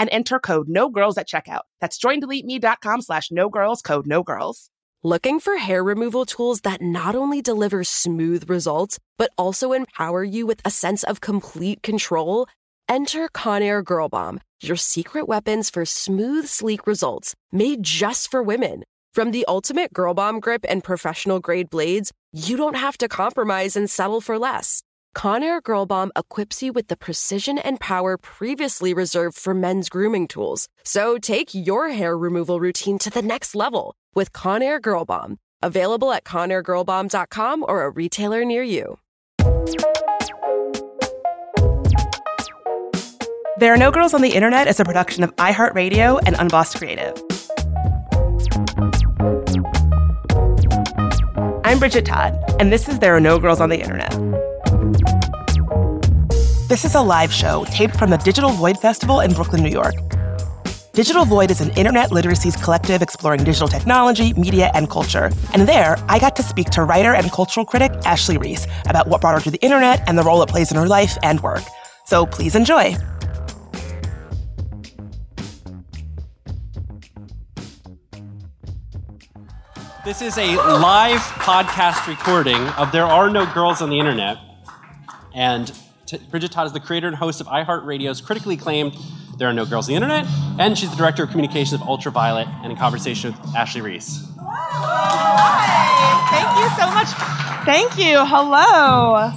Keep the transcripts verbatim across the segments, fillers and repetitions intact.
And enter code NOGIRLS at checkout. That's joindeleteme.com slash NOGIRLS, code NOGIRLS. Looking for hair removal tools that not only deliver smooth results, but also empower you with a sense of complete control? Enter Conair GirlBomb, your secret weapons for smooth, sleek results, made just for women. From the ultimate GirlBomb grip and professional-grade blades, you don't have to compromise and settle for less. Conair GirlBomb equips you with the precision and power previously reserved for men's grooming tools. So take your hair removal routine to the next level with Conair GirlBomb. Available at conair girl bomb dot com or a retailer near you. There Are No Girls on the Internet is a production of iHeartRadio and Unbossed Creative. I'm Bridget Todd, and this is There Are No Girls on the Internet. This is a live show taped from the Digital Void Festival in Brooklyn, New York. Digital Void is an internet literacies collective exploring digital technology, media, and culture. And there, I got to speak to writer and cultural critic Ashley Reese about what brought her to the internet and the role it plays in her life and work. So please enjoy. This is a live podcast recording of There Are No Girls on the Internet. And T- Bridget Todd is the creator and host of iHeartRadio's critically acclaimed There Are No Girls on the Internet, and she's the director of communications of Ultraviolet, and in conversation with Ashley Reese. Hi. Thank you so much. Thank you. Hello.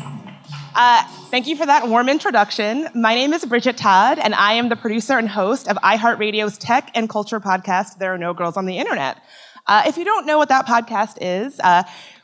Uh, thank you for that warm introduction. My name is Bridget Todd, and I am the producer and host of iHeartRadio's tech and culture podcast, There Are No Girls on the Internet. Uh, if you don't know what that podcast is, uh,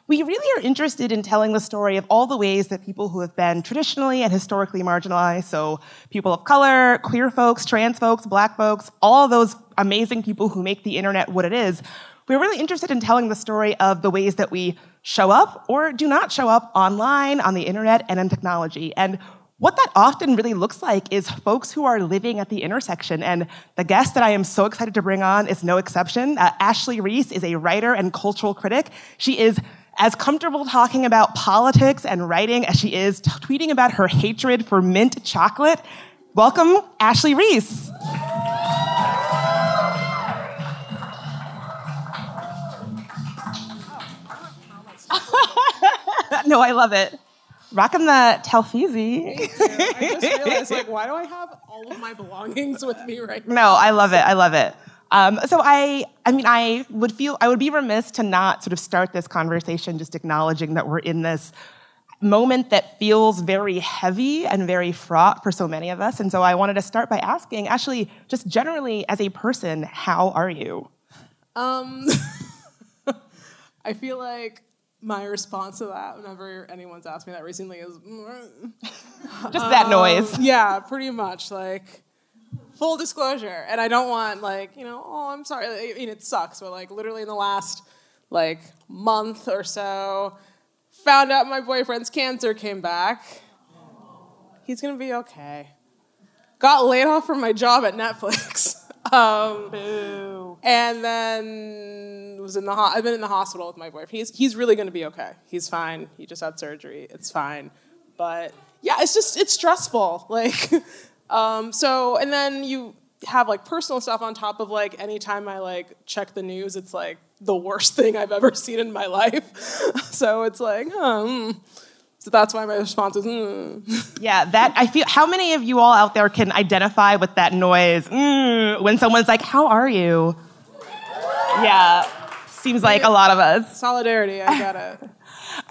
We really are interested in telling the story of all the ways that people who have been traditionally and historically marginalized, so people of color, queer folks, trans folks, black folks, all those amazing people who make the internet what it is, we're really interested in telling the story of the ways that we show up or do not show up online, on the internet, and in technology. And what that often really looks like is folks who are living at the intersection. And the guest that I am so excited to bring on is no exception. Uh, Ashley Reese is a writer and cultural critic. She is as comfortable talking about politics and writing as she is t- tweeting about her hatred for mint chocolate. Welcome, Ashley Reese. No, I love it. Rocking the Telfizi. I just realized, like, why do I have all of my belongings with me right now? No, I love it. I love it. Um, so I, I mean, I would feel, I would be remiss to not sort of start this conversation just acknowledging that we're in this moment that feels very heavy and very fraught for so many of us. And so I wanted to start by asking, Ashley, just generally as a person, how are you? Um, I feel like my response to that whenever anyone's asked me that recently is... just that um, noise. Yeah, pretty much. Like... Full disclosure, and I don't want, like, you know, oh, I'm sorry. I mean, it sucks, but, like, literally in the last, like, month or so, found out my boyfriend's cancer came back. He's going to be okay. Got laid off from my job at Netflix. um, Boo. And then was in the ho- I've been in the hospital with my boyfriend. He's, he's really going to be okay. He's fine. He just had surgery. It's fine. But, yeah, it's just, it's stressful. Like... Um, so, and then you have, like, personal stuff on top of, like, anytime I, like, check the news, it's, like, the worst thing I've ever seen in my life. So it's like, oh, mm. So that's why my response is, mm. Yeah, that, I feel, how many of you all out there can identify with that noise, mm, when someone's like, how are you? Yeah, seems like a lot of us. Solidarity, I get it.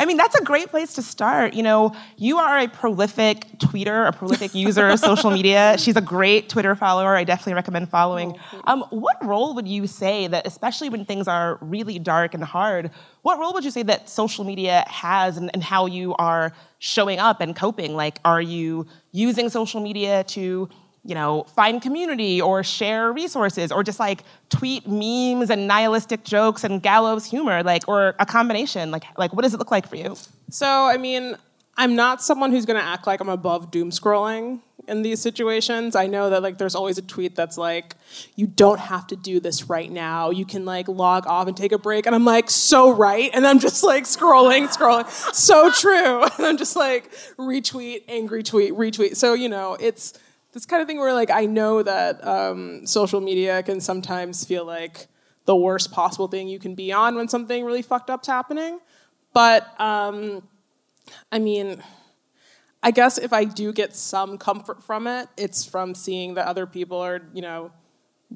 I mean, that's a great place to start. You know, you are a prolific tweeter, a prolific user of social media. She's a great Twitter follower. I definitely recommend following. Um, what role would you say that, especially when things are really dark and hard, what role would you say that social media has and, and how you are showing up and coping? Like, are you using social media to... you know, find community or share resources or just, like, tweet memes and nihilistic jokes and gallows humor, like, or a combination? Like, like what does it look like for you? So, I mean, I'm not someone who's going to act like I'm above doom scrolling in these situations. I know that, like, there's always a tweet that's like, you don't have to do this right now. You can, like, log off and take a break. And I'm like, so right. And I'm just, like, scrolling, scrolling. So true. And I'm just, like, retweet, angry tweet, retweet. So, you know, it's... This kind of thing where, like, I know that um, social media can sometimes feel like the worst possible thing you can be on when something really fucked up's happening. But, um, I mean, I guess if I do get some comfort from it, it's from seeing that other people are, you know,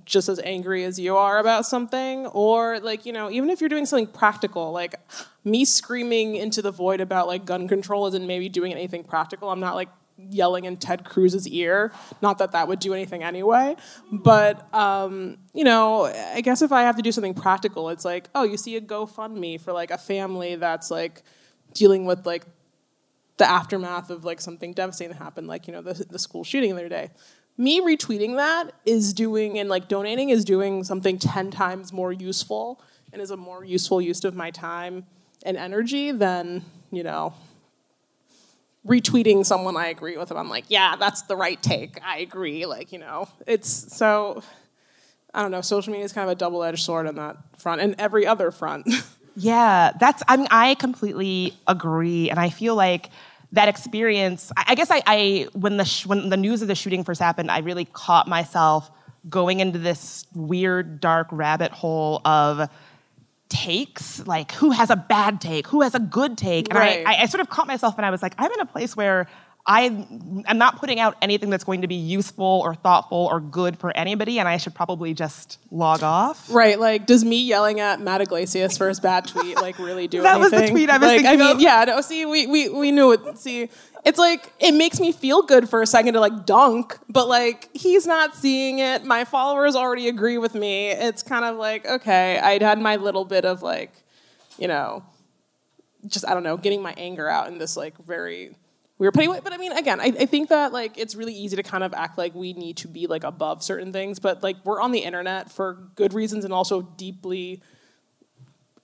just as angry as you are about something. Or, like, you know, even if you're doing something practical, like, me screaming into the void about, like, gun control isn't maybe doing anything practical. I'm not, like, yelling in Ted Cruz's ear. Not that that would do anything anyway. But, um, you know, I guess if I have to do something practical, it's like, oh, you see a GoFundMe for, like, a family that's, like, dealing with, like, the aftermath of, like, something devastating that happened, like, you know, the, the school shooting the other day. Me retweeting that is doing, and, like, donating is doing something ten times more useful and is a more useful use of my time and energy than, you know... retweeting someone I agree with, and I'm like, yeah, that's the right take. I agree. Like, you know, it's so, I don't know, social media is kind of a double-edged sword on that front and every other front. Yeah, that's, I mean, I completely agree. And I feel like that experience, I, I guess I, I when the sh- when the news of the shooting first happened, I really caught myself going into this weird, dark rabbit hole of takes, like, who has a bad take, who has a good take, and right. I, I, I sort of caught myself, and I was like, I'm in a place where I am not putting out anything that's going to be useful or thoughtful or good for anybody, and I should probably just log off. Right, like, does me yelling at Matt Iglesias for his bad tweet, like, really do that anything? That was the tweet I was like, thinking I mean, of. Yeah, no, see, we, we, we knew it, see... It's like, it makes me feel good for a second to, like, dunk, but, like, he's not seeing it. My followers already agree with me. It's kind of like, okay, I'd had my little bit of, like, you know, just, I don't know, getting my anger out in this, like, very weird petty way. But, I mean, again, I, I think that, like, it's really easy to kind of act like we need to be, like, above certain things, but, like, we're on the internet for good reasons and also deeply...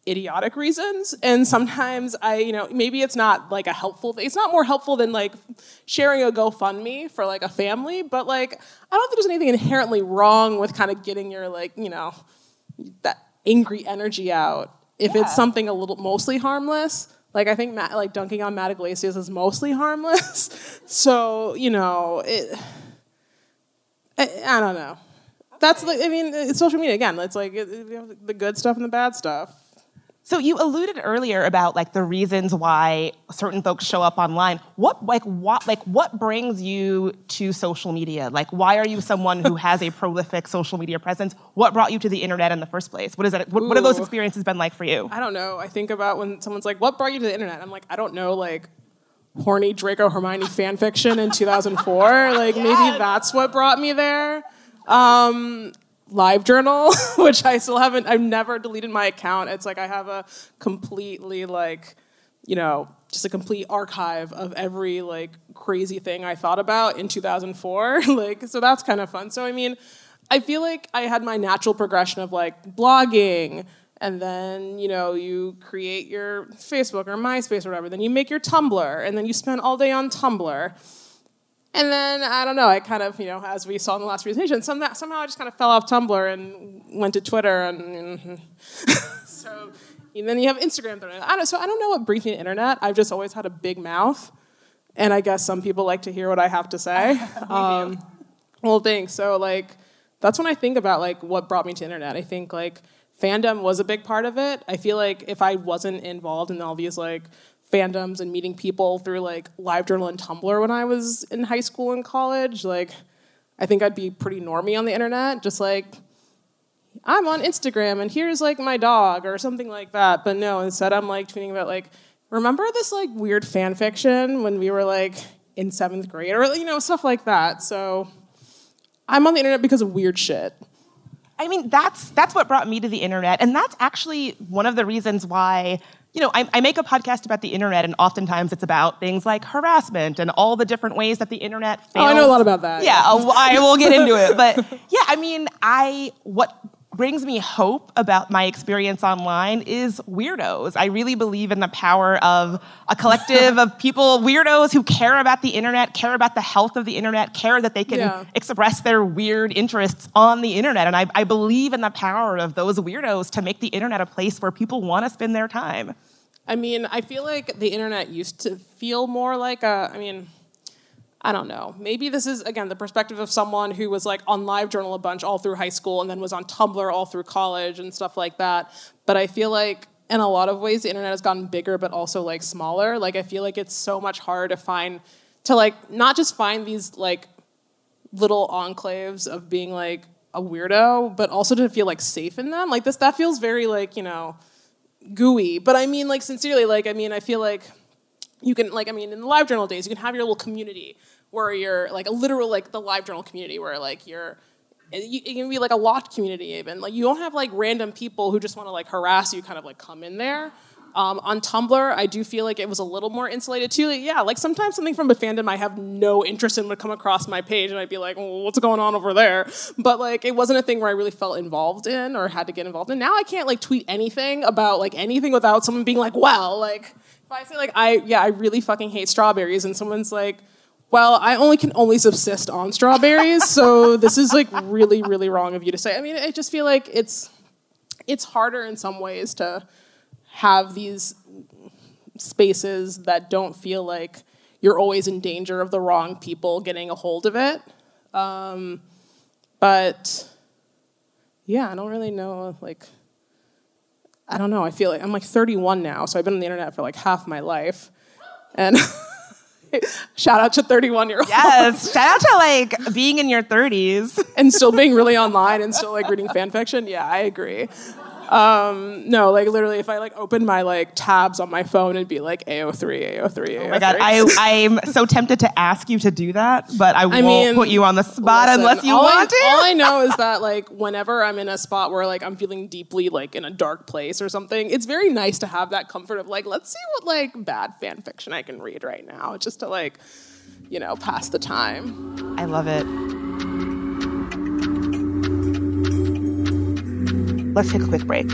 idiotic reasons, and sometimes I, you know, maybe it's not like a helpful thing. It's not more helpful than like sharing a GoFundMe for like a family, but like I don't think there's anything inherently wrong with kind of getting your like, you know, that angry energy out if yeah. It's something a little mostly harmless. Like I think Matt, like dunking on Matt Iglesias is mostly harmless. So you know, it. I, I don't know. That's like I mean, it's social media again. It's like it, it, you know, the good stuff and the bad stuff. So you alluded earlier about like the reasons why certain folks show up online. What like what like what brings you to social media? Like, why are you someone who has a prolific social media presence? What brought you to the internet in the first place? What is that? What, what have those experiences been like for you? I don't know. I think about when someone's like, "What brought you to the internet?" I'm like, I don't know. Like, horny Draco Hermione fan fiction in two thousand four. Like, yes. Maybe that's what brought me there. Um, LiveJournal, which I still haven't, I've never deleted my account. It's like I have a completely like, you know, just a complete archive of every like crazy thing I thought about in two thousand four. Like, so that's kind of fun. So, I mean, I feel like I had my natural progression of like blogging, and then, you know, you create your Facebook or MySpace or whatever. Then you make your Tumblr, and then you spend all day on Tumblr. And then, I don't know, I kind of, you know, as we saw in the last presentation, some, somehow I just kind of fell off Tumblr and went to Twitter. And, and so and then you have Instagram. I don't, so I don't know what brings me to the internet. I've just always had a big mouth. And I guess some people like to hear what I have to say. um, well, thanks. So, like, that's when I think about, like, what brought me to the internet. I think, like, fandom was a big part of it. I feel like if I wasn't involved in all these, like, fandoms and meeting people through, like, LiveJournal and Tumblr when I was in high school and college, like, I think I'd be pretty normie on the internet. Just, like, I'm on Instagram, and here's, like, my dog or something like that. But no, instead I'm, like, tweeting about, like, remember this, like, weird fan fiction when we were, like, in seventh grade or, you know, stuff like that. So I'm on the internet because of weird shit. I mean, that's that's what brought me to the internet, and that's actually one of the reasons why, you know, I, I make a podcast about the internet, and oftentimes it's about things like harassment and all the different ways that the internet fails. Oh, I know a lot about that. Yeah, I'll, I will get into it. But yeah, I mean, I what brings me hope about my experience online is weirdos. I really believe in the power of a collective of people, weirdos who care about the internet, care about the health of the internet, care that they can yeah. express their weird interests on the internet. And I, I believe in the power of those weirdos to make the internet a place where people want to spend their time. I mean, I feel like the internet used to feel more like a, I mean... I don't know. Maybe this is, again, the perspective of someone who was like on LiveJournal a bunch all through high school and then was on Tumblr all through college and stuff like that. But I feel like in a lot of ways the internet has gotten bigger but also like smaller. Like I feel like it's so much harder to find, to like not just find these like little enclaves of being like a weirdo, but also to feel like safe in them. Like this, that feels very like, you know, gooey. But I mean like sincerely, like I mean I feel like you can like, I mean in the LiveJournal days you can have your little community where you're, like, a literal, like, the LiveJournal community where, like, you're, it, it can be, like, a locked community even. Like, you don't have, like, random people who just want to, like, harass you kind of, like, come in there. Um, on Tumblr, I do feel like it was a little more insulated, too. Like, yeah, like, sometimes something from a fandom I have no interest in would come across my page, and I'd be like, well, what's going on over there? But, like, it wasn't a thing where I really felt involved in or had to get involved in. Now I can't, like, tweet anything about, like, anything without someone being like, well, like, if I say, like, I, yeah, I really fucking hate strawberries, and someone's like, well, I only can only subsist on strawberries, so this is, like, really, really wrong of you to say. I mean, I just feel like it's it's harder in some ways to have these spaces that don't feel like you're always in danger of the wrong people getting a hold of it. Um, but, yeah, I don't really know, like, I don't know. I feel like I'm, like, thirty-one now, so I've been on the internet for, like, half my life. And... shout out to thirty-one-year-olds. Yes, shout out to, like, being in your thirties. And still being really online and still, like, reading fan fiction. Yeah, I agree. Um, no, like, literally, if I, like, open my, like, tabs on my phone, it'd be, like, A O three, A O three, A O three. Oh, my God. I, I'm so tempted to ask you to do that, but I, I won't mean, put you on the spot listen, unless you want I, to. All I know is that, like, whenever I'm in a spot where, like, I'm feeling deeply, like, in a dark place or something, it's very nice to have that comfort of, like, let's see what, like, bad fan fiction I can read right now, just to, like, you know, pass the time. I love it. Let's take a quick break.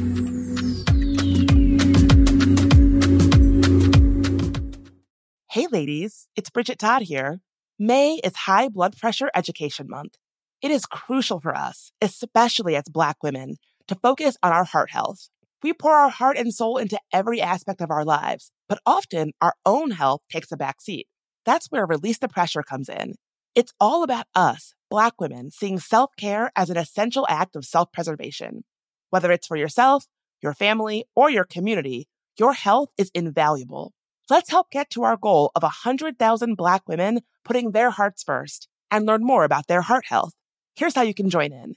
Hey, ladies, it's Bridget Todd here. May is High Blood Pressure Education Month. It is crucial for us, especially as Black women, to focus on our heart health. We pour our heart and soul into every aspect of our lives, but often our own health takes a back seat. That's where Release the Pressure comes in. It's all about us, Black women, seeing self-care as an essential act of self-preservation. Whether it's for yourself, your family, or your community, your health is invaluable. Let's help get to our goal of one hundred thousand Black women putting their hearts first and learn more about their heart health. Here's how you can join in.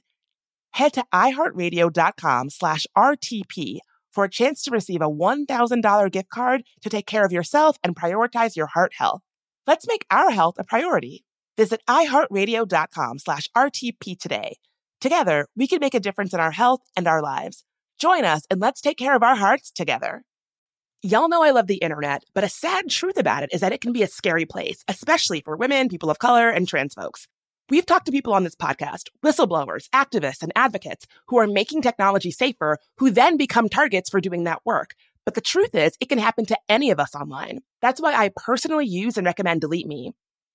Head to iHeartRadio.com slash RTP for a chance to receive a one thousand dollars gift card to take care of yourself and prioritize your heart health. Let's make our health a priority. Visit iHeartRadio.com slash RTP today. Together, we can make a difference in our health and our lives. Join us and let's take care of our hearts together. Y'all know I love the internet, but a sad truth about it is that it can be a scary place, especially for women, people of color, and trans folks. We've talked to people on this podcast, whistleblowers, activists, and advocates who are making technology safer, who then become targets for doing that work. But the truth is, it can happen to any of us online. That's why I personally use and recommend DeleteMe.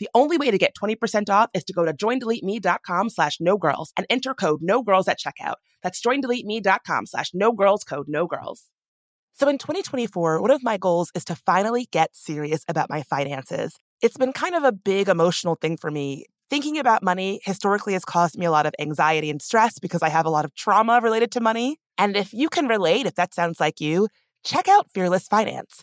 The only way to get twenty percent off is to go to joindeleteme.com slash nogirls and enter code nogirls at checkout. That's joindeleteme.com slash nogirls, code nogirls. So in twenty twenty-four, one of my goals is to finally get serious about my finances. It's been kind of a big emotional thing for me. Thinking about money historically has caused me a lot of anxiety and stress because I have a lot of trauma related to money. And if you can relate, if that sounds like you, check out Fearless Finance.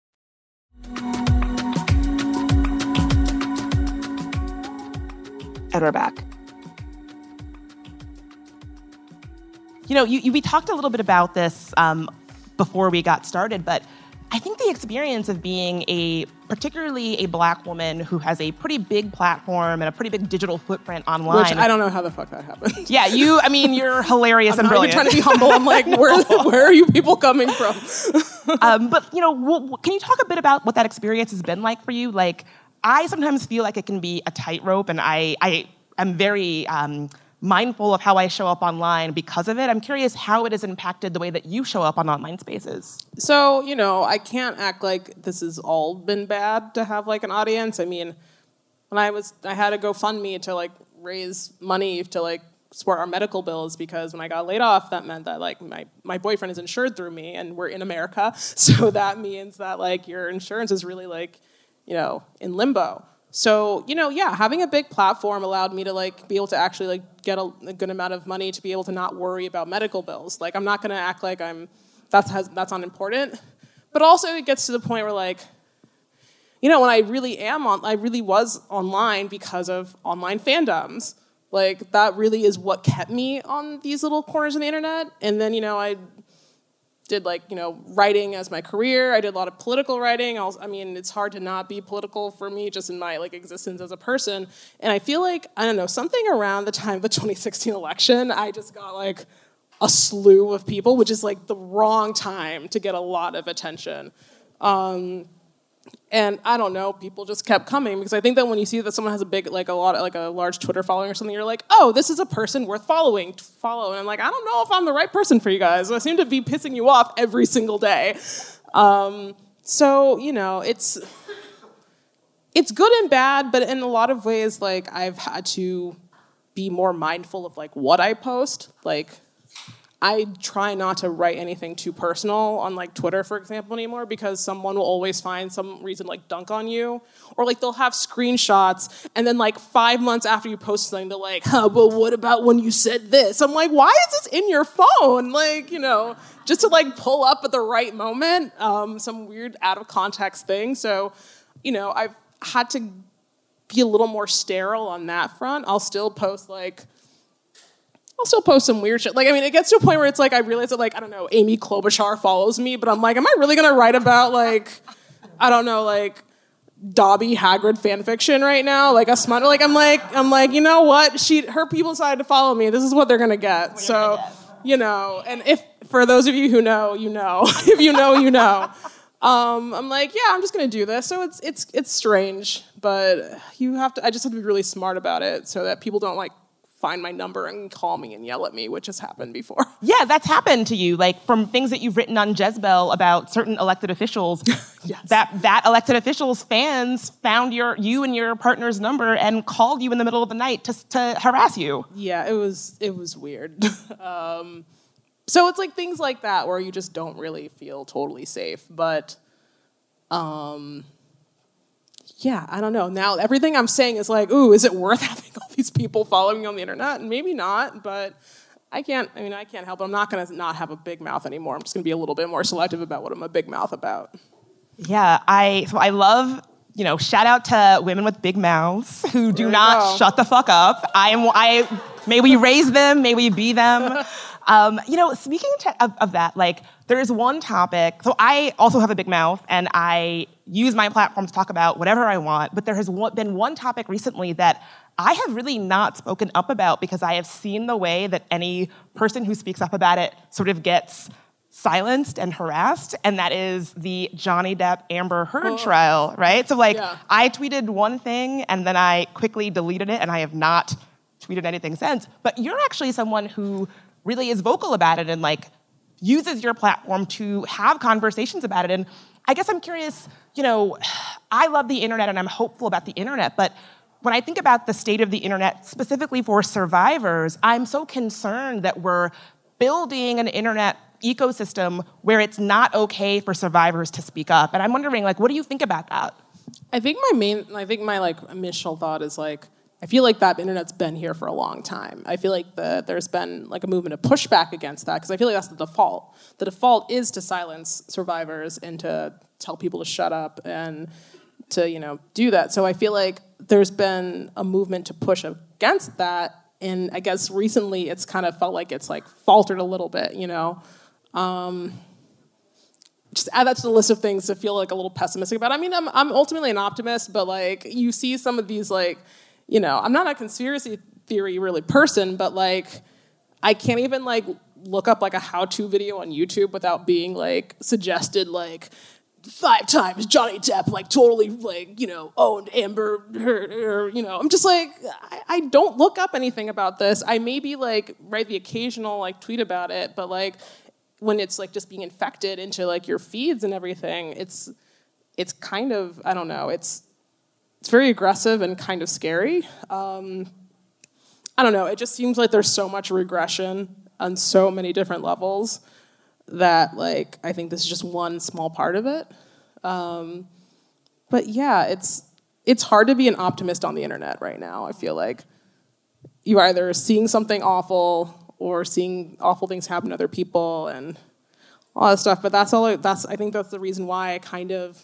And we're back. You know, you, you, we talked a little bit about this um, before we got started, but I think the experience of being a, particularly a Black woman who has a pretty big platform and a pretty big digital footprint online. Which I don't know how the fuck that happened. Yeah, you, I mean, you're hilarious and brilliant. I'm not even trying to be humble. I'm like, where, where are you people coming from? um, but, you know, well, can you talk a bit about what that experience has been like for you? Like, I sometimes feel like it can be a tightrope, and I, I am very um, mindful of how I show up online because of it. I'm curious how it has impacted the way that you show up on online spaces. So, you know, I can't act like this has all been bad to have, like, an audience. I mean, when I was, I had a GoFundMe to, like, raise money to, like, support our medical bills, because when I got laid off, that meant that, like, my, my boyfriend is insured through me, and we're in America, so that means that, like, your insurance is really, like, you know, in limbo. So, you know, yeah, having a big platform allowed me to, like, be able to actually, like, get a, a good amount of money to be able to not worry about medical bills. Like, I'm not going to act like I'm, that's has, that's unimportant. But also it gets to the point where, like, you know, when I really am on, I really was online because of online fandoms. Like, that really is what kept me on these little corners of the internet. And then, you know, I did like, you know, writing as my career. I did a lot of political writing. I, was, I mean, it's hard to not be political for me just in my like existence as a person. And I feel like, I don't know, something around the time of the twenty sixteen election, I just got like a slew of people, which is like the wrong time to get a lot of attention. Um, and I don't know, people just kept coming because I think that when you see that someone has a big, like a lot, like a large Twitter following or something, you're like, oh, this is a person worth following, follow. And I'm like, I don't know if I'm the right person for you guys. I seem to be pissing you off every single day. Um, so, you know, it's, it's good and bad, but in a lot of ways, like I've had to be more mindful of like what I post, like, I try not to write anything too personal on like Twitter, for example, anymore because someone will always find some reason to like dunk on you, or like they'll have screenshots and then like five months after you post something, they're like, "Huh, well, what about when you said this?" I'm like, "Why is this in your phone?" Like, you know, just to like pull up at the right moment, um, some weird out of context thing. So, you know, I've had to be a little more sterile on that front. I'll still post like. I'll still post some weird shit. Like, I mean, it gets to a point where it's like, I realize that, like, I don't know, Amy Klobuchar follows me, but I'm like, am I really going to write about, like, I don't know, like, Dobby Hagrid fan fiction right now? Like, a smut, like, I'm like, I'm like, you know what? She, her people decided to follow me. This is what they're going to get. So, you know, and if, for those of you who know, you know. If you know, you know. Um, I'm like, yeah, I'm just going to do this. So it's, it's, it's strange, but you have to, I just have to be really smart about it so that people don't, like, find my number and call me and yell at me, which has happened before. Yeah, that's happened to you, like from things that you've written on Jezebel about certain elected officials. Yes. That that elected officials' fans found your you and your partner's number and called you in the middle of the night to to harass you. Yeah, it was it was weird. um, so it's like things like that where you just don't really feel totally safe, but. Um, Yeah, I don't know. Now everything I'm saying is like, ooh, is it worth having all these people following me on the internet? Maybe not, but I can't, I mean, I can't help it. I'm not going to not have a big mouth anymore. I'm just going to be a little bit more selective about what I'm a big mouth about. Yeah, I so I love, you know, shout out to women with big mouths who do not go. Shut the fuck up. I am, I, may we raise them, may we be them. um, you know, speaking to, of, of that, like, there is one topic, so I also have a big mouth and I use my platform to talk about whatever I want, but there has been one topic recently that I have really not spoken up about because I have seen the way that any person who speaks up about it sort of gets silenced and harassed, and that is the Johnny Depp Amber Heard oh. trial, right? So like, yeah. I tweeted one thing and then I quickly deleted it and I have not tweeted anything since, but you're actually someone who really is vocal about it and like, uses your platform to have conversations about it. And I guess I'm curious, you know, I love the internet and I'm hopeful about the internet, but when I think about the state of the internet, specifically for survivors, I'm so concerned that we're building an internet ecosystem where it's not okay for survivors to speak up. And I'm wondering, like, what do you think about that? I think my main, I think my, like, initial thought is, like, I feel like that internet's been here for a long time. I feel like the, there's been like a movement of pushback against that because I feel like that's the default. The default is to silence survivors and to tell people to shut up and to, you know, do that. So I feel like there's been a movement to push against that, and I guess recently it's kind of felt like it's like faltered a little bit, you know. Um, Just add that to the list of things to feel like a little pessimistic about. I mean, I'm I'm ultimately an optimist, but like you see some of these like. You know, I'm not a conspiracy theory really person, but like, I can't even like look up like a how-to video on YouTube without being like suggested like five times Johnny Depp like totally like, you know, owned Amber Heard, or, you know, I'm just like, I, I don't look up anything about this. I maybe like write the occasional like tweet about it, but like when it's like just being infected into like your feeds and everything, it's it's kind of, I don't know, it's. It's very aggressive and kind of scary. Um, I don't know. It just seems like there's so much regression on so many different levels that, like, I think this is just one small part of it. Um, but yeah, it's it's hard to be an optimist on the internet right now. I feel like you're either seeing something awful or seeing awful things happen to other people and all that stuff. But that's all. That's I think that's the reason why I kind of.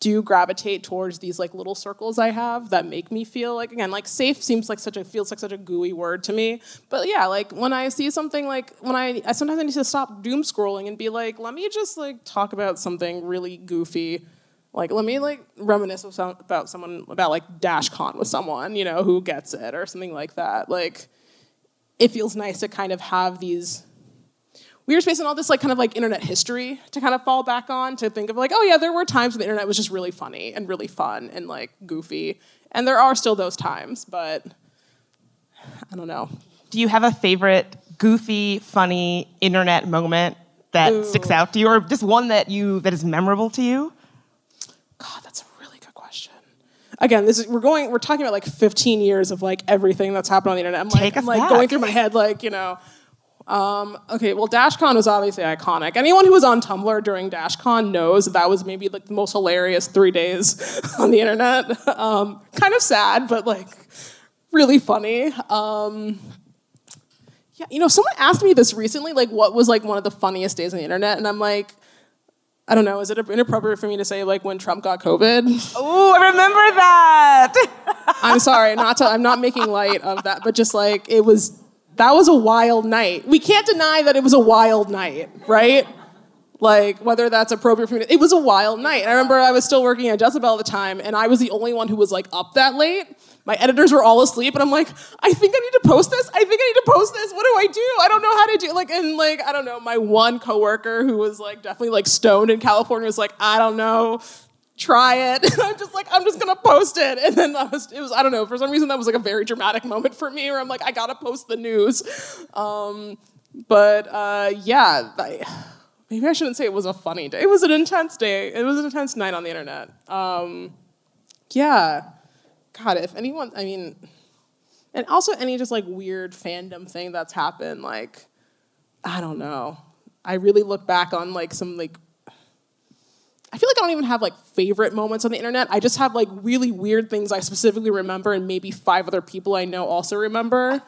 do gravitate towards these like little circles I have that make me feel like, again, like safe seems like such a, feels like such a gooey word to me. But yeah, like when I see something like, when I, I sometimes I need to stop doom scrolling and be like, let me just like talk about something really goofy. Like, let me like reminisce with some, about someone, about like DashCon with someone, you know, who gets it or something like that. Like, it feels nice to kind of have these weird space and all this like kind of like internet history to kind of fall back on, to think of like, oh yeah, there were times when the internet was just really funny and really fun and like goofy. And there are still those times, but I don't know. Do you have a favorite goofy, funny internet moment that Ooh. sticks out to you, or just one that you that is memorable to you? God, that's a really good question. Again, this is we're going we're talking about like fifteen years of like everything that's happened on the internet. I'm like, I'm, like going through my head like, you know. Um, okay, well, DashCon was obviously iconic. Anyone who was on Tumblr during DashCon knows that, that was maybe like the most hilarious three days on the internet. Um, kind of sad, but like really funny. Um, yeah, you know, someone asked me this recently, like, what was like one of the funniest days on the internet? And I'm like, I don't know, is it inappropriate for me to say like when Trump got COVID? Oh, I remember that. I'm sorry, not to, I'm not making light of that, but just like it was. That was a wild night. We can't deny that it was a wild night, right? Like, whether that's appropriate for me to, it was a wild night. And I remember I was still working at Jezebel at the time, and I was the only one who was, like, up that late. My editors were all asleep, and I'm like, I think I need to post this. I think I need to post this. What do I do? I don't know how to do it. Like, and, like, I don't know, my one coworker who was, like, definitely, like, stoned in California was like, I don't know. Try it. I'm just like, I'm just gonna post it. And then I was, it was, I don't know, for some reason that was like a very dramatic moment for me where I'm like, I gotta post the news. Um, but uh, yeah, I, maybe I shouldn't say it was a funny day. It was an intense day. It was an intense night on the internet. Um, yeah. God, if anyone, I mean, and also any just like weird fandom thing that's happened, like, I don't know. I really look back on like some like I feel like I don't even have, like, favorite moments on the internet. I just have, like, really weird things I specifically remember and maybe five other people I know also remember.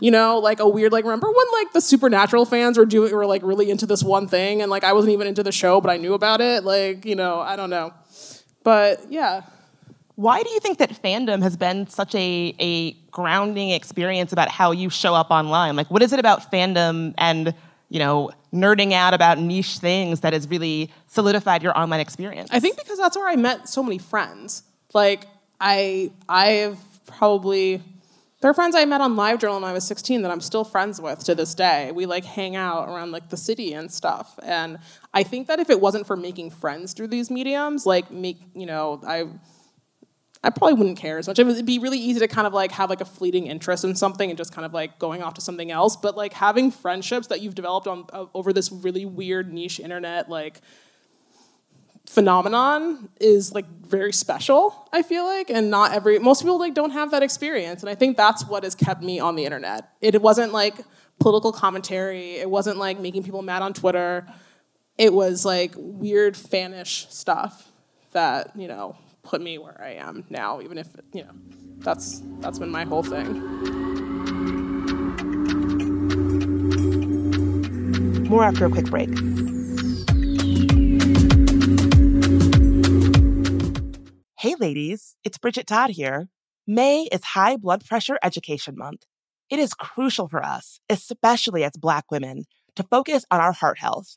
You know, like, a weird, like, remember when, like, the Supernatural fans were doing, were, like, really into this one thing and, like, I wasn't even into the show, but I knew about it? Like, you know, I don't know. But, yeah. Why do you think that fandom has been such a, a grounding experience about how you show up online? Like, what is it about fandom and, you know, nerding out about niche things that has really solidified your online experience? I think because that's where I met so many friends. Like, I, I've probably, there are friends I met on LiveJournal when I was sixteen that I'm still friends with to this day. We, like, hang out around, like, the city and stuff. And I think that if it wasn't for making friends through these mediums, like, make, you know, I... I probably wouldn't care as much. It would be really easy to kind of like have like a fleeting interest in something and just kind of like going off to something else. But like having friendships that you've developed on uh, over this really weird niche internet like phenomenon is like very special, I feel like. And not every, most people like don't have that experience. And I think that's what has kept me on the internet. It, it wasn't like political commentary. It wasn't like making people mad on Twitter. It was like weird fanish stuff that, you know, put me where I am now, even if, you know, that's that's been my whole thing. More after a quick break. Hey ladies, it's Bridget Todd here. May is High Blood Pressure Education Month. It is crucial for us, especially as Black women, to focus on our heart health.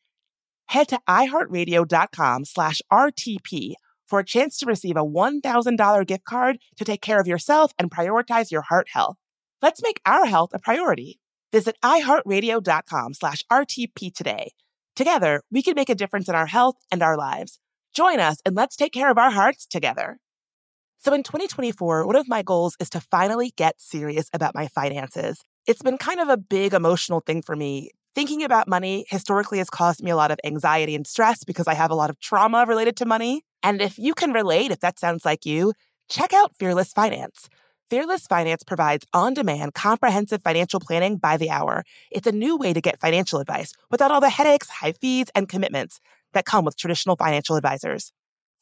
Head to iHeartRadio.com slash RTP for a chance to receive a one thousand dollars gift card to take care of yourself and prioritize your heart health. Let's make our health a priority. Visit iHeartRadio.com slash RTP today. Together, we can make a difference in our health and our lives. Join us and let's take care of our hearts together. So in twenty twenty-four, one of my goals is to finally get serious about my finances. It's been kind of a big emotional thing for me. Thinking about money historically has caused me a lot of anxiety and stress because I have a lot of trauma related to money. And if you can relate, if that sounds like you, check out Fearless Finance. Fearless Finance provides on-demand, comprehensive financial planning by the hour. It's a new way to get financial advice without all the headaches, high fees, and commitments that come with traditional financial advisors.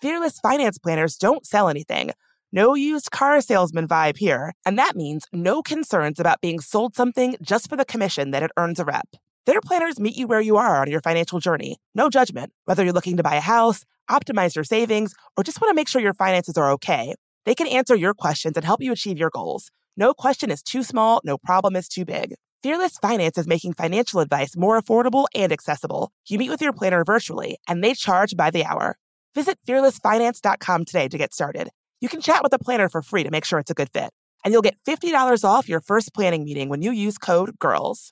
Fearless Finance planners don't sell anything. No used car salesman vibe here. And that means no concerns about being sold something just for the commission that it earns a rep. Their planners meet you where you are on your financial journey. No judgment, whether you're looking to buy a house, optimize your savings, or just want to make sure your finances are okay. They can answer your questions and help you achieve your goals. No question is too small, no problem is too big. Fearless Finance is making financial advice more affordable and accessible. You meet with your planner virtually, and they charge by the hour. Visit fearless finance dot com today to get started. You can chat with a planner for free to make sure it's a good fit. And you'll get fifty dollars off your first planning meeting when you use code GIRLS.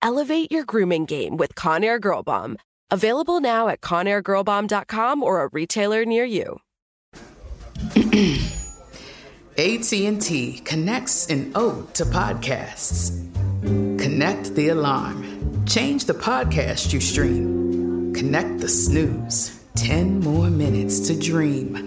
Elevate your grooming game with Conair GirlBomb. Available now at conair girl bomb dot com or a retailer near you. A T and T connects an ode to podcasts. Connect the alarm. Change the podcast you stream. Connect the snooze. Ten more minutes to dream.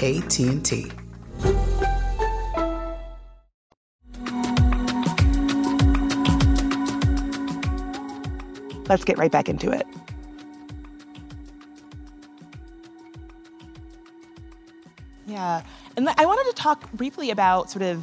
A T and T. Let's get right back into it. Yeah. And I wanted to talk briefly about sort of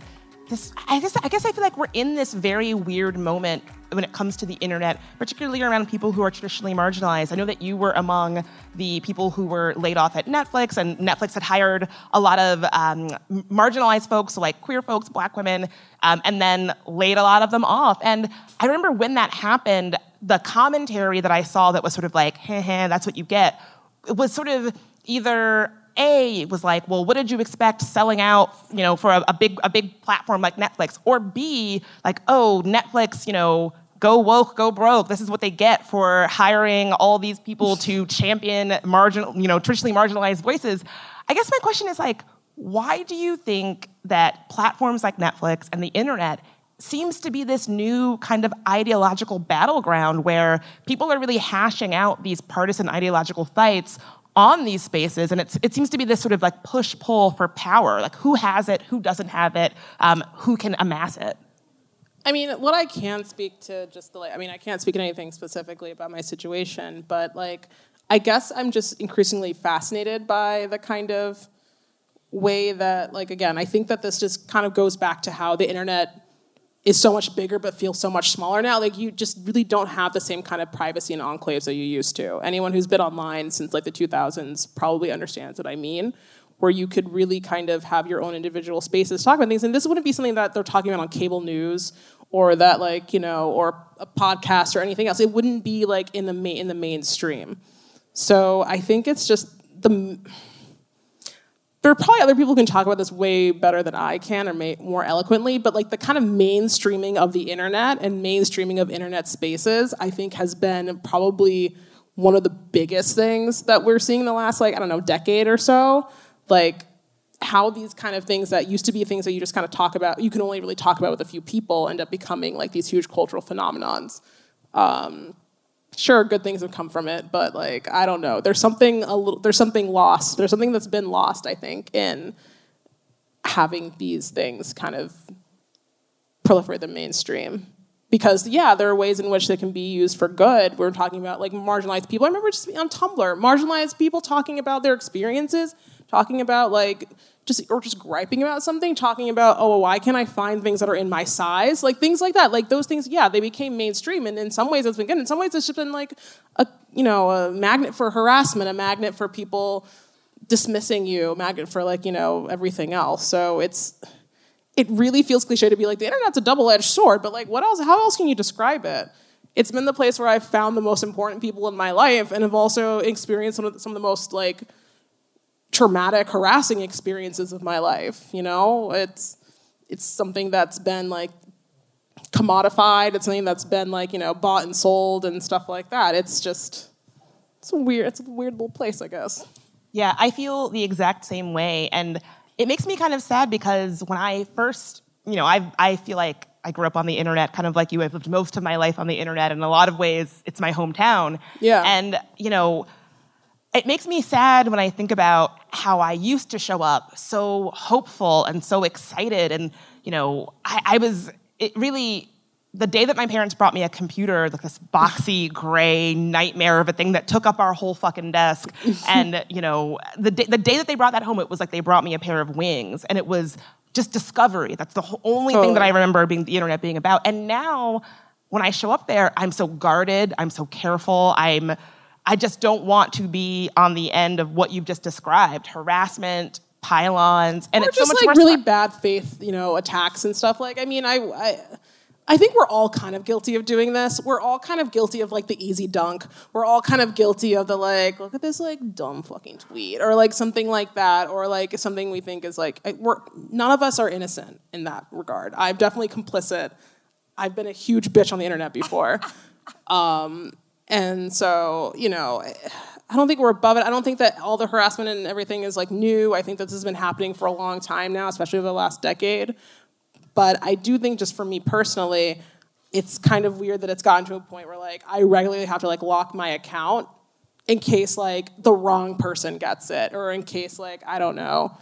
this, I guess I guess I feel like we're in this very weird moment when it comes to the internet, particularly around people who are traditionally marginalized. I know that you were among the people who were laid off at Netflix, and Netflix had hired a lot of um, marginalized folks, so like queer folks, black women, um, and then laid a lot of them off. And I remember when that happened, the commentary that I saw that was sort of like, heh heh, that's what you get, it was sort of either A, was like, well, what did you expect selling out, you know, for a, a big a big platform like Netflix? Or B, like, oh, Netflix, you know, go woke, go broke. This is what they get for hiring all these people to champion marginal, you know, traditionally marginalized voices. I guess my question is like, why do you think that platforms like Netflix and the internet seems to be this new kind of ideological battleground where people are really hashing out these partisan ideological fights on these spaces, and it's, it seems to be this sort of like push-pull for power, like who has it, who doesn't have it, um, who can amass it? I mean, what I can speak to just the, like, I mean, I can't speak to anything specifically about my situation, but like, I guess I'm just increasingly fascinated by the kind of way that, like, again, I think that this just kind of goes back to how the internet is so much bigger but feels so much smaller now. Like, you just really don't have the same kind of privacy and enclaves that you used to. Anyone who's been online since like the two thousands probably understands what I mean, where you could really kind of have your own individual spaces to talk about things. And this wouldn't be something that they're talking about on cable news or that, like, you know, or a podcast or anything else. It wouldn't be like in the ma- in the mainstream. So I think it's just the... There are probably other people who can talk about this way better than I can or may, more eloquently, but like the kind of mainstreaming of the internet and mainstreaming of internet spaces, I think has been probably one of the biggest things that we're seeing in the last, like, I don't know, decade or so. Like, how these kind of things that used to be things that you just kind of talk about, you can only really talk about with a few people, end up becoming like these huge cultural phenomenons. Um, sure, good things have come from it, but like, I don't know. There's something a little, there's something lost. There's something that's been lost, I think, in having these things kind of proliferate the mainstream. Because, yeah, there are ways in which they can be used for good. We're talking about, like, marginalized people. I remember just on Tumblr, marginalized people talking about their experiences, talking about, like, just or just griping about something, talking about, oh, why can't I find things that are in my size? Like, things like that. Like, those things, yeah, they became mainstream. And in some ways, it's been good. In some ways, it's just been, like, a you know, a magnet for harassment, a magnet for people dismissing you, a magnet for, like, you know, everything else. So it's... It really feels cliche to be like, the internet's a double-edged sword, but like, what else? How else can you describe it? It's been the place where I've found the most important people in my life and have also experienced some of the, some of the most like traumatic, harassing experiences of my life. You know, it's it's something that's been like commodified. It's something that's been like, you know, bought and sold and stuff like that. It's just it's a weird. It's a weird little place, I guess. Yeah, I feel the exact same way, and. It makes me kind of sad because when I first, you know, I I feel like I grew up on the internet, kind of like you. I've lived most of my life on the internet. In a lot of ways, it's my hometown. Yeah. And, you know, it makes me sad when I think about how I used to show up so hopeful and so excited. And, you know, I, I was, it really, the day that my parents brought me a computer, like this boxy, gray nightmare of a thing that took up our whole fucking desk, and, you know, the day, the day that they brought that home, it was like they brought me a pair of wings, and it was just discovery. That's the whole, only totally. thing that I remember being the internet being about. And now, when I show up there, I'm so guarded, I'm so careful, I'm, I just don't want to be on the end of what you've just described, harassment, pylons, and or it's just so much like really bad faith, you know, attacks and stuff. Like, I mean, I. I I think we're all kind of guilty of doing this. We're all kind of guilty of, like, the easy dunk. We're all kind of guilty of the, like, look at this, like, dumb fucking tweet. Or, like, something like that. Or, like, something we think is, like, we're none of us are innocent in that regard. I'm definitely complicit. I've been a huge bitch on the internet before. um, and so, you know, I don't think we're above it. I don't think that all the harassment and everything is, like, new. I think this has been happening for a long time now, especially over the last decade. But I do think, just for me personally, it's kind of weird that it's gotten to a point where, like, I regularly have to, like, lock my account in case, like, the wrong person gets it, or in case, like, I don't know,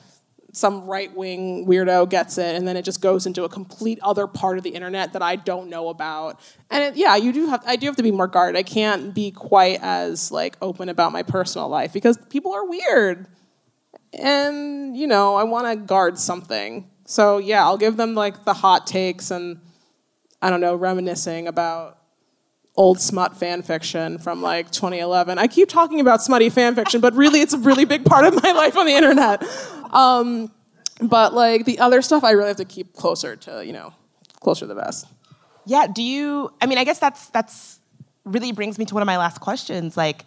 some right-wing weirdo gets it, and then it just goes into a complete other part of the internet that I don't know about. And it, yeah, you do have I do have to be more guarded. I can't be quite as, like, open about my personal life because people are weird, and, you know, I want to guard something. So, yeah, I'll give them, like, the hot takes and, I don't know, reminiscing about old smut fan fiction from, like, twenty eleven. I keep talking about smutty fan fiction, but really it's a really big part of my life on the internet. Um, but, like, the other stuff I really have to keep closer to, you know, closer to the vest. Yeah, do you... I mean, I guess that's that's really brings me to one of my last questions. Like,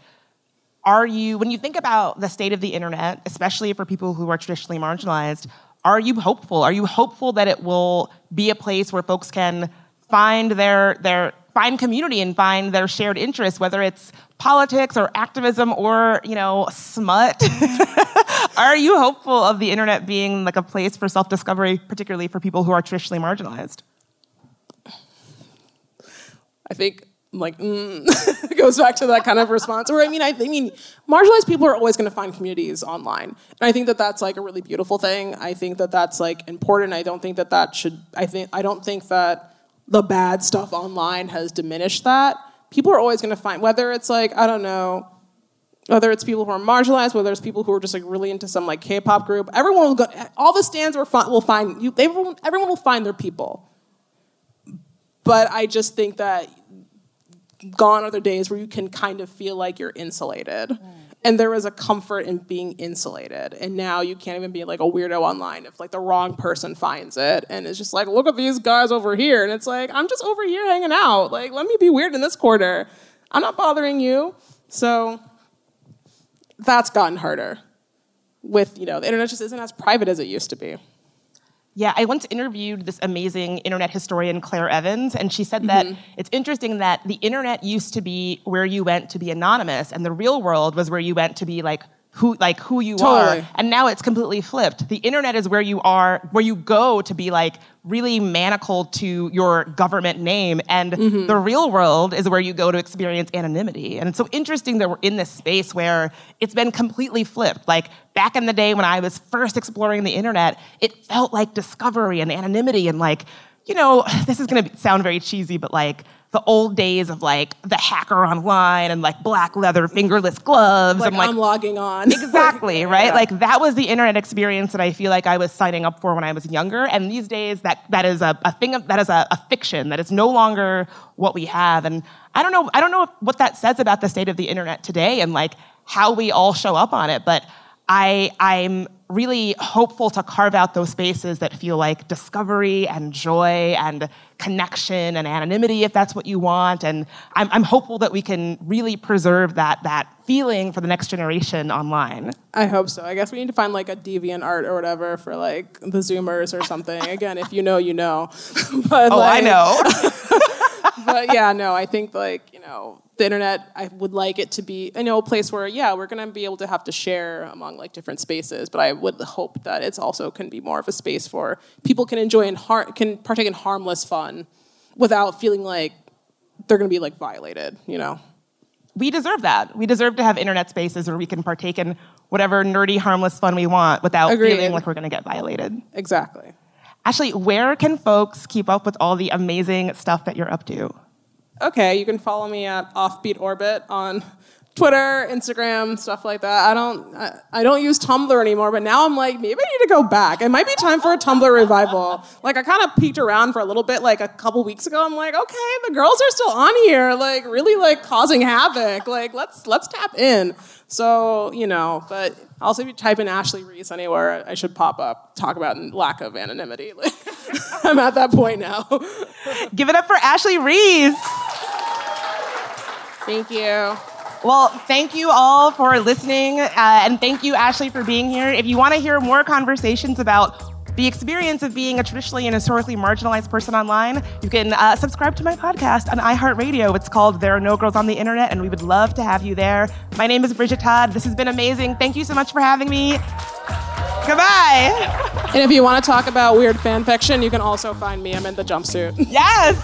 are you... When you think about the state of the internet, especially for people who are traditionally marginalized... Are you hopeful? Are you hopeful that it will be a place where folks can find their their find community and find their shared interests, whether it's politics or activism or, you know, smut? Are you hopeful of the internet being like a place for self-discovery, particularly for people who are traditionally marginalized? I think I'm like, mm. It goes back to that kind of response. Or I mean, I, I mean, marginalized people are always going to find communities online, and I think that that's like a really beautiful thing. I think that that's like important. I don't think that that should. I think I don't think that the bad stuff online has diminished that. People are always going to find, whether it's like I don't know, whether it's people who are marginalized, whether it's people who are just like really into some like K-pop group. Everyone will go. All the stands will find. Will find you. Everyone, everyone will find their people. But I just think that. Gone are the days where you can kind of feel like you're insulated. Mm. And there is a comfort in being insulated. And now you can't even be like a weirdo online if like the wrong person finds it. And it's just like, look at these guys over here. And it's like, I'm just over here hanging out. Like, let me be weird in this corner. I'm not bothering you. So that's gotten harder with, you know, the internet just isn't as private as it used to be. Yeah, I once interviewed this amazing internet historian, Claire Evans, and she said that mm-hmm. It's interesting that the internet used to be where you went to be anonymous, and the real world was where you went to be like who like who you totally. are. And now it's completely flipped. The internet is where you are, where you go to be like really manacled to your government name. And mm-hmm. the real world is where you go to experience anonymity. And it's so interesting that we're in this space where it's been completely flipped. Like back in the day when I was first exploring the internet, it felt like discovery and anonymity and like, you know, this is gonna sound very cheesy, but like the old days of like the hacker online and like black leather fingerless gloves. Like, and, like I'm logging on. Exactly, right? Yeah. Like that was the internet experience that I feel like I was signing up for when I was younger. And these days that that is a, a thing, that is a, a fiction, that is no longer what we have. And I don't know, I don't know if, what that says about the state of the internet today and like how we all show up on it, but I I'm really hopeful to carve out those spaces that feel like discovery and joy and connection and anonymity, if that's what you want. And I'm, I'm hopeful that we can really preserve that that feeling for the next generation online. I hope so. I guess we need to find like a deviant art or whatever for like the Zoomers or something. Again, if you know, you know. But, oh, like, I know. But yeah, no, I think like, you know, the internet, I would like it to be, you know, a place where, yeah, we're going to be able to have to share among like different spaces, but I would hope that it's also can be more of a space for people can enjoy and har- can partake in harmless fun without feeling like they're going to be like violated, you know? We deserve that. We deserve to have internet spaces where we can partake in whatever nerdy, harmless fun we want without Agreed. feeling like we're going to get violated. Exactly. Ashley, where can folks keep up with all the amazing stuff that you're up to? Okay, you can follow me at Offbeat Orbit on Twitter, Instagram, stuff like that. I don't I, I don't use Tumblr anymore, but now I'm like, maybe I need to go back. It might be time for a Tumblr revival. Like, I kind of peeked around for a little bit, like, a couple weeks ago. I'm like, okay, the girls are still on here, like, really, like, causing havoc. Like, let's let's tap in. So, you know, but also if you type in Ashley Reese anywhere, I should pop up. Talk about lack of anonymity. Like, I'm at that point now. Give it up for Ashley Reese. Thank you. Well, thank you all for listening. Uh, and thank you, Ashley, for being here. If you want to hear more conversations about the experience of being a traditionally and historically marginalized person online, you can uh, subscribe to my podcast on iHeartRadio. It's called There Are No Girls on the Internet, and we would love to have you there. My name is Bridget Todd. This has been amazing. Thank you so much for having me. Goodbye. And if you want to talk about weird fan fiction, you can also find me. I'm in the jumpsuit. Yes.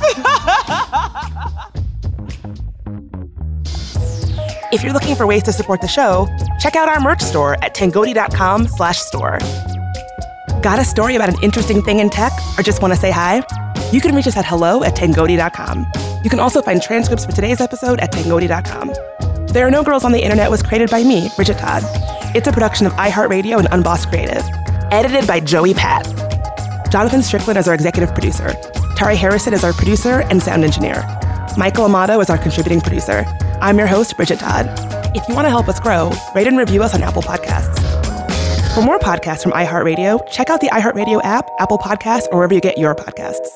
If you're looking for ways to support the show, check out our merch store at tangodi.com slash store. Got a story about an interesting thing in tech or just want to say hi? You can reach us at hello at tangodi dot com. You can also find transcripts for today's episode at tangodi dot com. There Are No Girls on the Internet was created by me, Bridget Todd. It's a production of iHeartRadio and Unbossed Creative. Edited by Joey Pat. Jonathan Strickland is our executive producer. Tari Harrison is our producer and sound engineer. Michael Amato is our contributing producer. I'm your host, Bridget Todd. If you want to help us grow, rate and review us on Apple Podcasts. For more podcasts from iHeartRadio, check out the iHeartRadio app, Apple Podcasts, or wherever you get your podcasts.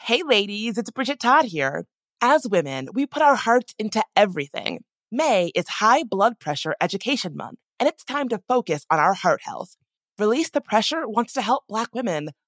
Hey ladies, it's Bridget Todd here. As women, we put our hearts into everything. May is High Blood Pressure Education Month, and it's time to focus on our heart health. Release the Pressure wants to help Black women